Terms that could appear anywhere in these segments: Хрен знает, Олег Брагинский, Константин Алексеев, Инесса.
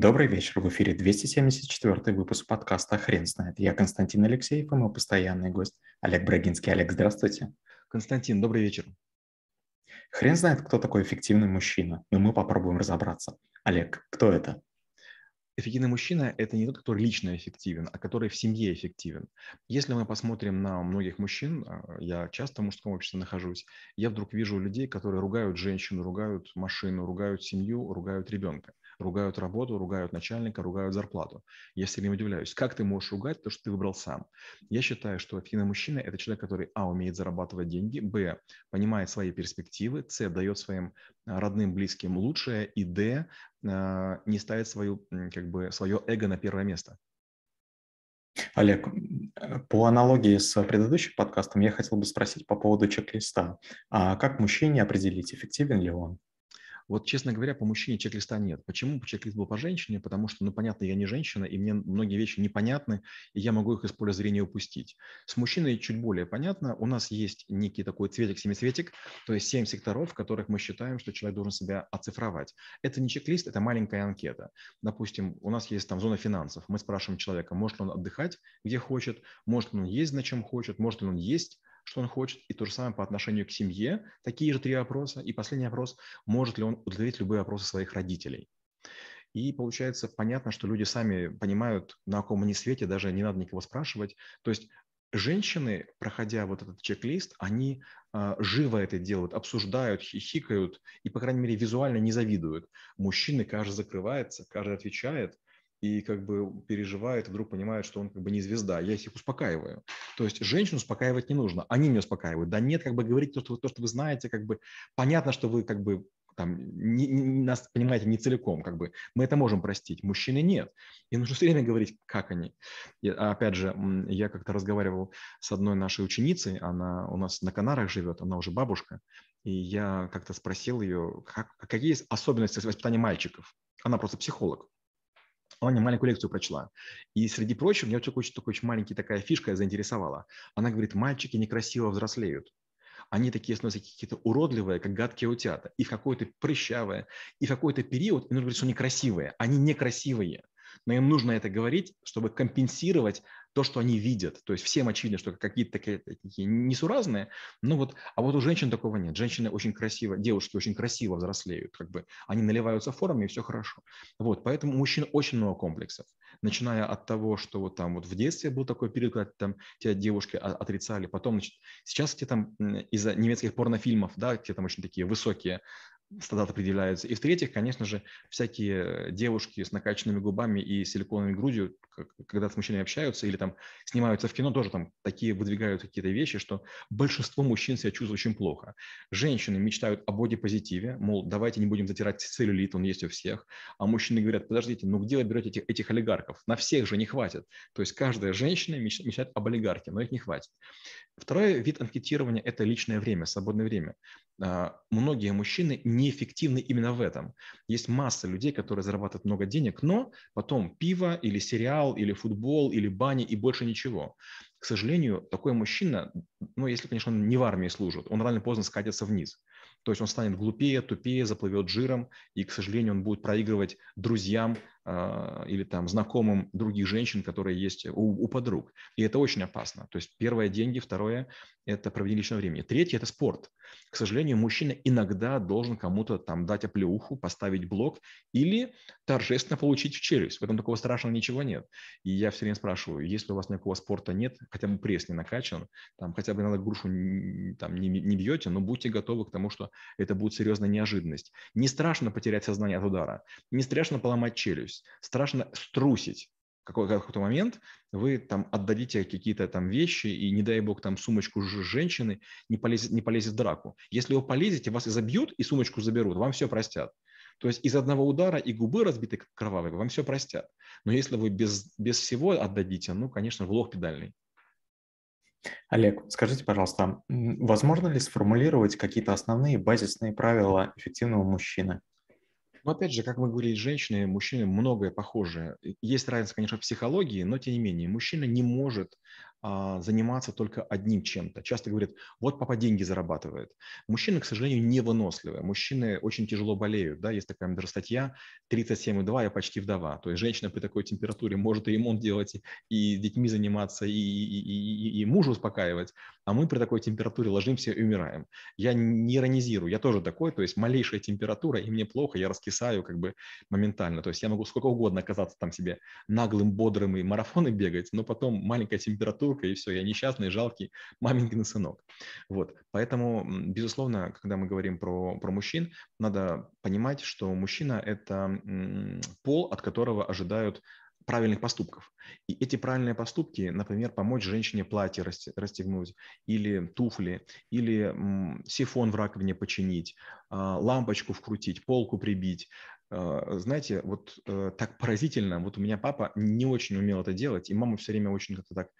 Добрый вечер, в эфире 274 выпуск подкаста «Хрен знает». Я Константин Алексеев и мой постоянный гость Олег Брагинский. Олег, здравствуйте. Константин, добрый вечер. Хрен знает, кто такой эффективный мужчина, но мы попробуем разобраться. Олег, кто это? Эффективный мужчина – это не тот, который лично эффективен, а который в семье эффективен. Если мы посмотрим на многих мужчин, я часто в мужском обществе нахожусь, я вдруг вижу людей, которые ругают женщину, ругают машину, ругают семью, ругают ребенка. Ругают работу, ругают начальника, ругают зарплату. Я все время удивляюсь, как ты можешь ругать то, что ты выбрал сам. Я считаю, что эффективный мужчина – это человек, который, умеет зарабатывать деньги, понимает свои перспективы, дает своим родным, близким лучшее, и не ставит свое эго на первое место. Олег, по аналогии с предыдущим подкастом я хотел бы спросить по поводу чек-листа. А как мужчине определить, эффективен ли он? Вот, честно говоря, по мужчине чек-листа нет. Почему чек-лист был по женщине? Потому что, понятно, я не женщина, и мне многие вещи непонятны, и я могу их из поля зрения упустить. С мужчиной чуть более понятно. У нас есть некий такой цветик-семицветик, то есть 7 секторов, в которых мы считаем, что человек должен себя оцифровать. Это не чек-лист, это маленькая анкета. Допустим, у нас есть зона финансов. Мы спрашиваем человека, может ли он отдыхать, где хочет, может ли он ездить, на чем хочет, может ли он есть, что он хочет, и то же самое по отношению к семье, такие же 3 вопроса. И последний вопрос, может ли он удовлетворить любые вопросы своих родителей. И получается понятно, что люди сами понимают, на ком они свете, даже не надо никого спрашивать. То есть женщины, проходя вот этот чек-лист, они живо это делают, обсуждают, хихикают и, по крайней мере, визуально не завидуют. Мужчины, каждый закрывается, каждый отвечает. И переживает, вдруг понимает, что он не звезда. Я их успокаиваю. То есть женщину успокаивать не нужно, они меня успокаивают. Да нет, говорить то, что вы знаете, понятно, что вы нас понимаете не целиком, мы это можем простить. Мужчины нет. И нужно все время говорить, как они. Опять же, я как-то разговаривал с одной нашей ученицей, она у нас на Канарах живет, она уже бабушка, и я как-то спросил ее, какие есть особенности воспитания мальчиков. Она просто психолог. Она мне маленькую лекцию прочла. И среди прочего, меня очень маленькая такая фишка заинтересовала. Она говорит, мальчики некрасиво взрослеют. Они такие становятся какие-то уродливые, как гадкие утята. И в какой-то прыщавые, и в какой-то период, им нужно говорить, что некрасивые. Они некрасивые. Но им нужно это говорить, чтобы компенсировать то, что они видят. То есть всем очевидно, что какие-то такие несуразные. А у женщин такого нет. Женщины очень красиво, девушки очень красиво взрослеют. Они наливаются формами, и все хорошо. Поэтому у мужчин очень много комплексов. Начиная от того, что в детстве был такой период, когда тебя девушки отрицали. Потом, сейчас тебе из-за немецких порнофильмов, тебе очень такие высокие стандарты предъявляются. И в-третьих, конечно же, всякие девушки с накачанными губами и силиконовой грудью, когда с мужчинами общаются или снимаются в кино, тоже такие выдвигают какие-то вещи, что большинство мужчин себя чувствует очень плохо. Женщины мечтают о бодипозитиве, мол, давайте не будем затирать целлюлит, он есть у всех. А мужчины говорят, подождите, где вы берете этих олигархов? На всех же не хватит. То есть каждая женщина мечтает об олигархе, но их не хватит. Второй вид анкетирования – это личное время, свободное время. Многие мужчины неэффективны именно в этом. Есть масса людей, которые зарабатывают много денег, но потом пиво или сериал, или футбол, или баня и больше ничего. К сожалению, такой мужчина, если, конечно, он не в армии служит, он рано или поздно скатится вниз. То есть он станет глупее, тупее, заплывет жиром, и, к сожалению, он будет проигрывать друзьям или знакомым других женщин, которые есть у подруг. И это очень опасно. То есть первое – деньги, второе – это проведение личного времени. Третье – это спорт. К сожалению, мужчина иногда должен кому-то дать оплеуху, поставить блок или торжественно получить в челюсть. В этом такого страшного ничего нет. И я все время спрашиваю, если у вас никакого спорта нет, хотя бы пресс не накачан, хотя бы иногда грушу не бьете, но будьте готовы к тому, что это будет серьезная неожиданность. Не страшно потерять сознание от удара, не страшно поломать челюсть. Страшно струсить. В какой-то момент вы отдадите какие-то вещи, и, не дай бог, сумочку женщины не полезет в драку. Если вы полезете, вас и забьют, и сумочку заберут, вам все простят. То есть из одного удара и губы разбиты кровавые, вам все простят. Но если вы без всего отдадите, конечно, в лох педальный. Олег, скажите, пожалуйста, возможно ли сформулировать какие-то основные базисные правила эффективного мужчины? Опять же, как мы говорили, женщины и мужчины многое похожие. Есть разница, конечно, в психологии, но тем не менее, мужчина не может заниматься только одним чем-то. Часто говорят, вот папа деньги зарабатывает. Мужчины, к сожалению, невыносливые. Мужчины очень тяжело болеют. Да? Есть такая даже статья 37,2, я почти вдова. То есть женщина при такой температуре может и ремонт делать, и детьми заниматься, и мужа успокаивать. А мы при такой температуре ложимся и умираем. Я не иронизирую, я тоже такой. То есть малейшая температура, и мне плохо, я раскисаю как бы моментально. То есть я могу сколько угодно оказаться там себе наглым, бодрым и марафоны бегать, но потом маленькая температура, и все, я несчастный, жалкий маменькин сынок. Вот. Поэтому, безусловно, когда мы говорим про мужчин, надо понимать, что мужчина – это пол, от которого ожидают правильных поступков. И эти правильные поступки, например, помочь женщине платье расстегнуть, или туфли, или сифон в раковине починить, лампочку вкрутить, полку прибить. Знаете, вот так поразительно, вот у меня папа не очень умел это делать, и мама все время очень как-то так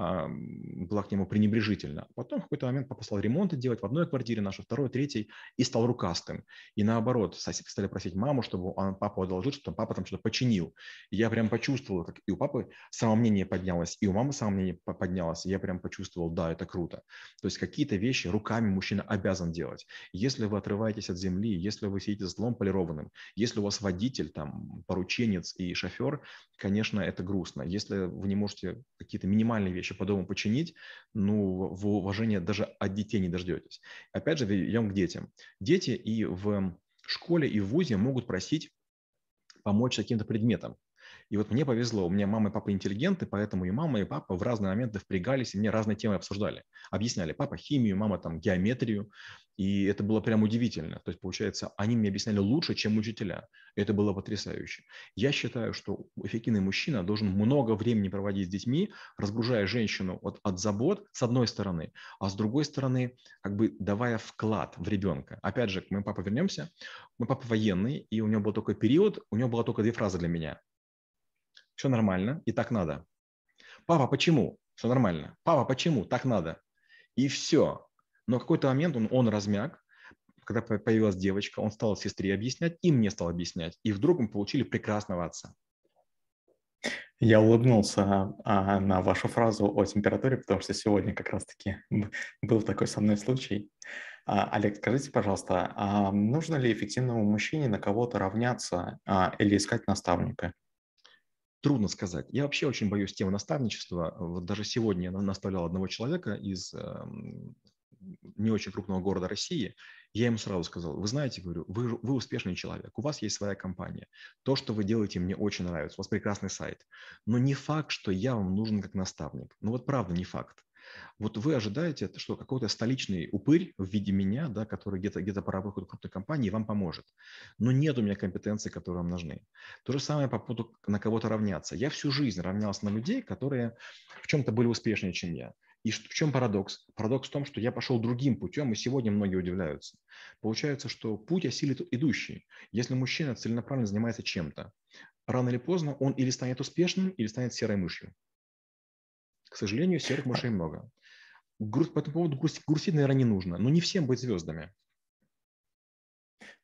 была к нему пренебрежительна. Потом в какой-то момент папа стал ремонты делать в одной квартире, нашу второй, третьей, и стал рукастым. И наоборот, соседи стали просить маму, чтобы он папу одолжил, чтобы папа там что-то починил. И я прям почувствовал, как и у папы самомнение поднялось, и у мамы самомнение поднялось, и я прям почувствовал, да, это круто. То есть какие-то вещи руками мужчина обязан делать. Если вы отрываетесь от земли, если вы сидите за столом полированным, если у вас водитель, там, порученец и шофер, конечно, это грустно. Если вы не можете какие-то минимальные вещи по дому починить, ну, в уважении даже от детей не дождетесь. Опять же, идем к детям. Дети и в школе, и в ВУЗе могут просить помочь каким-то предметом. И вот мне повезло, у меня мама и папа интеллигенты, поэтому и мама, и папа в разные моменты впрягались, и мне разные темы обсуждали. Объясняли папа химию, мама там геометрию, и это было прям удивительно. То есть, получается, они мне объясняли лучше, чем учителя. Это было потрясающе. Я считаю, что эффективный мужчина должен много времени проводить с детьми, разгружая женщину от забот, с одной стороны, а с другой стороны, как бы давая вклад в ребенка. Опять же, к моему папе вернемся. Мой папа военный, и у него был такой период, у него было только две фразы для меня. Все нормально, и так надо. Папа, почему? Все нормально. Папа, почему? Так надо. И все. Но в какой-то момент он размяк, когда появилась девочка, он стал сестре объяснять, и мне стал объяснять. И вдруг мы получили прекрасного отца. Я улыбнулся на вашу фразу о температуре, потому что сегодня как раз-таки был такой со мной случай. Олег, скажите, пожалуйста, нужно ли эффективному мужчине на кого-то равняться или искать наставника? Трудно сказать. Я вообще очень боюсь темы наставничества. Вот даже сегодня я наставлял одного человека из не очень крупного города России. Я ему сразу сказал, вы знаете, говорю, вы успешный человек, у вас есть своя компания. То, что вы делаете, мне очень нравится. У вас прекрасный сайт. Но не факт, что я вам нужен как наставник. Ну вот правда не факт. Вот вы ожидаете, что какой-то столичный упырь в виде меня, да, который где-то поработает в крупной компании, вам поможет. Но нет у меня компетенций, которые вам нужны. То же самое по поводу на кого-то равняться. Я всю жизнь равнялся на людей, которые в чем-то были успешнее, чем я. И в чем парадокс? Парадокс в том, что я пошел другим путем, и сегодня многие удивляются. Получается, что путь осилит идущий. Если мужчина целенаправленно занимается чем-то, рано или поздно он или станет успешным, или станет серой мышью. К сожалению, серых мышей много. По этому поводу грустить, наверное, не нужно. Но не всем быть звездами.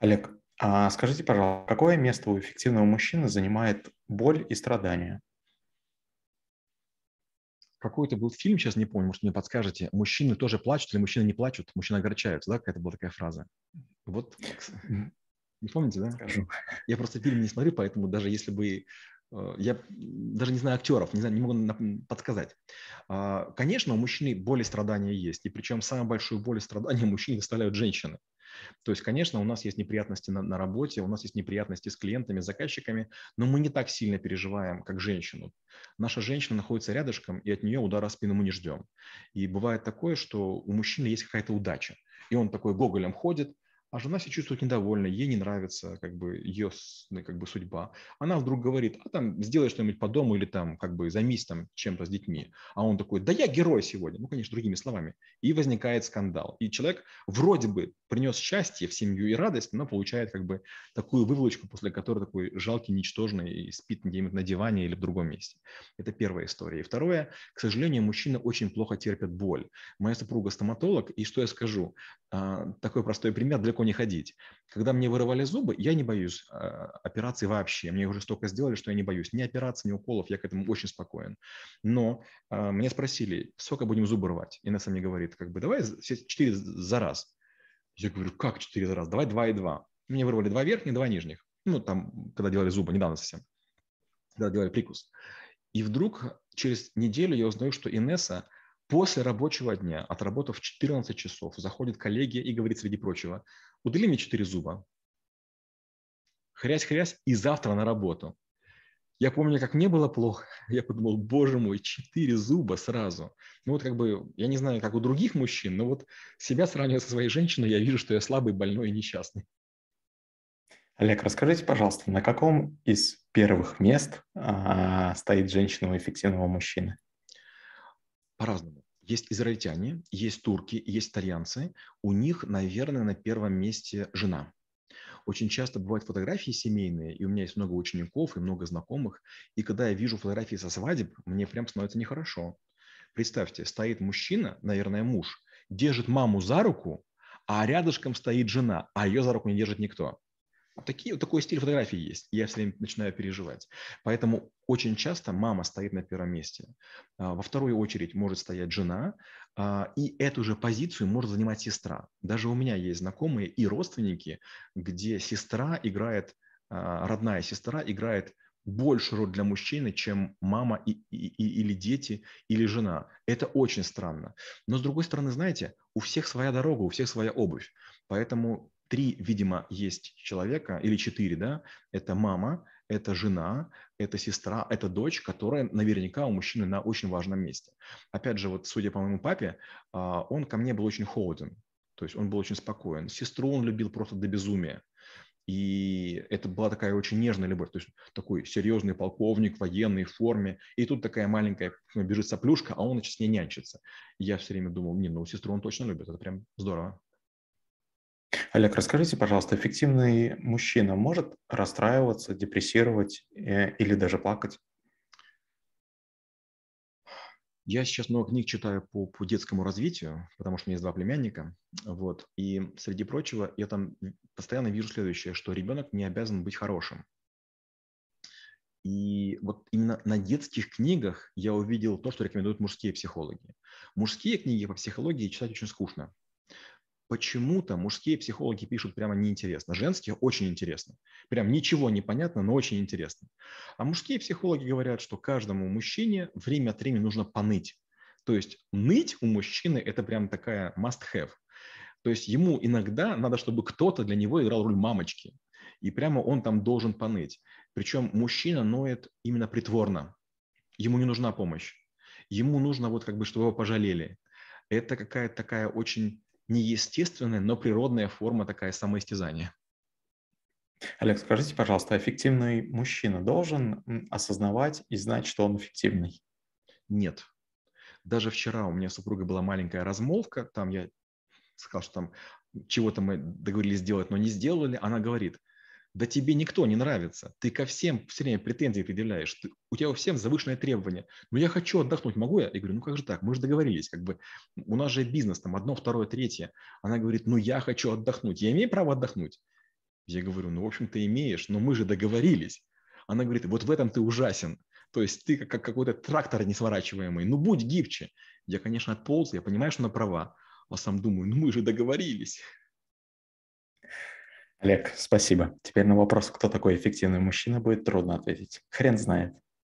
Олег, а скажите, пожалуйста, какое место у эффективного мужчины занимает боль и страдания? Какой-то был фильм, сейчас не помню, может, мне подскажете. Мужчины тоже плачут или мужчины не плачут? Мужчины огорчаются, да? Какая-то была такая фраза. Вот. Не помните, да? Скажу. Я просто фильм не смотрю, поэтому даже если бы... Я даже не знаю актеров, не могу подсказать. Конечно, у мужчины боли, страдания есть. И причем самую большую боль и страдания мужчине доставляют женщины. То есть, конечно, у нас есть неприятности на работе, у нас есть неприятности с клиентами, с заказчиками, но мы не так сильно переживаем, как женщину. Наша женщина находится рядышком, и от нее удара в спину мы не ждем. И бывает такое, что у мужчины есть какая-то удача. И он такой гоголем ходит, а жена себя чувствует недовольна, ей не нравится как бы, ее как бы, судьба. Она вдруг говорит, а там сделай что-нибудь по дому или там как бы займись там чем-то с детьми. А он такой, да я герой сегодня. Ну, конечно, другими словами. И возникает скандал. И человек вроде бы принес счастье в семью и радость, но получает как бы такую выволочку, после которой такой жалкий, ничтожный и спит где-нибудь на диване или в другом месте. Это первая история. И второе, к сожалению, мужчины очень плохо терпят боль. Моя супруга стоматолог, и что я скажу? Такой простой пример для далеко не ходить. Когда мне вырывали зубы, я не боюсь операций вообще. Мне уже столько сделали, что я не боюсь ни операций, ни уколов. Я к этому очень спокоен. Но меня спросили, сколько будем зубы рвать? Инесса мне говорит, как бы, давай 4 за раз. Я говорю, как 4 за раз? Давай 2 и 2. Мне вырвали 2 верхних, 2 нижних. Ну, там, когда делали зубы, недавно совсем. Когда делали прикус. И вдруг через неделю я узнаю, что Инесса после рабочего дня, отработав 14 часов, заходит к коллеге и говорит, среди прочего, удали мне 4 зуба. Хрясь-хрясь, и завтра на работу. Я помню, как мне было плохо. Я подумал, боже мой, 4 зуба сразу. Ну вот как бы, я не знаю, как у других мужчин, но вот себя сравнивая со своей женщиной, я вижу, что я слабый, больной и несчастный. Олег, расскажите, пожалуйста, на каком из первых мест стоит женщина у эффективного мужчины? По-разному. Есть израильтяне, есть турки, есть итальянцы. У них, наверное, на первом месте жена. Очень часто бывают фотографии семейные, и у меня есть много учеников и много знакомых. И когда я вижу фотографии со свадеб, мне прям становится нехорошо. Представьте, стоит мужчина, наверное, муж, держит маму за руку, а рядышком стоит жена, а ее за руку не держит никто. Такой стиль фотографий есть. Я все время начинаю переживать. Поэтому очень часто мама стоит на первом месте. Во вторую очередь может стоять жена. И эту же позицию может занимать сестра. Даже у меня есть знакомые и родственники, где сестра играет, родная сестра играет больше роль для мужчины, чем мама или дети, или жена. Это очень странно. Но с другой стороны, знаете, у всех своя дорога, у всех своя обувь. Поэтому 3, видимо, есть человека, или 4, да, это мама, это жена, это сестра, это дочь, которая наверняка у мужчины на очень важном месте. Опять же, вот судя по моему папе, он ко мне был очень холоден, то есть он был очень спокоен. Сестру он любил просто до безумия. И это была такая очень нежная любовь, то есть такой серьезный полковник в военной форме, и тут такая маленькая бежит соплюшка, а он сейчас не нянчится. Я все время думал, ну сестру он точно любит, это прям здорово. Олег, расскажите, пожалуйста, эффективный мужчина может расстраиваться, депрессировать или даже плакать? Я сейчас много книг читаю по детскому развитию, потому что у меня есть 2 племянника. Вот. И среди прочего я там постоянно вижу следующее, что ребенок не обязан быть хорошим. И вот именно на детских книгах я увидел то, что рекомендуют мужские психологи. Мужские книги по психологии читать очень скучно. Почему-то мужские психологи пишут прямо неинтересно. Женские очень интересно. Прям ничего не понятно, но очень интересно. А мужские психологи говорят, что каждому мужчине время от времени нужно поныть. То есть ныть у мужчины – это прям такая must-have. То есть ему иногда надо, чтобы кто-то для него играл роль мамочки. И прямо он там должен поныть. Причем мужчина ноет именно притворно. Ему не нужна помощь. Ему нужно вот как бы, чтобы его пожалели. Это какая-то такая очень неестественная, но природная форма такая самоистязания. Олег, скажите, пожалуйста, эффективный мужчина должен осознавать и знать, что он эффективный? Нет. Даже вчера у меня с супругой была маленькая размолвка, там я сказал, что там чего-то мы договорились сделать, но не сделали. Она говорит, да тебе никто не нравится, ты ко всем все время претензии предъявляешь, у тебя у всем завышенные требования. Но я хочу отдохнуть, могу я? Я говорю, ну как же так, мы же договорились, как бы у нас же бизнес, там 1, 2, 3. Она говорит, ну я хочу отдохнуть, я имею право отдохнуть? Я говорю, ну в общем ты имеешь, но мы же договорились. Она говорит, вот в этом ты ужасен, то есть ты как какой-то трактор несворачиваемый, ну будь гибче. Я, конечно, отполз, я понимаю, что она права, а сам думаю, ну мы же договорились. Олег, спасибо. Теперь на вопрос, кто такой эффективный мужчина, будет трудно ответить. Хрен знает.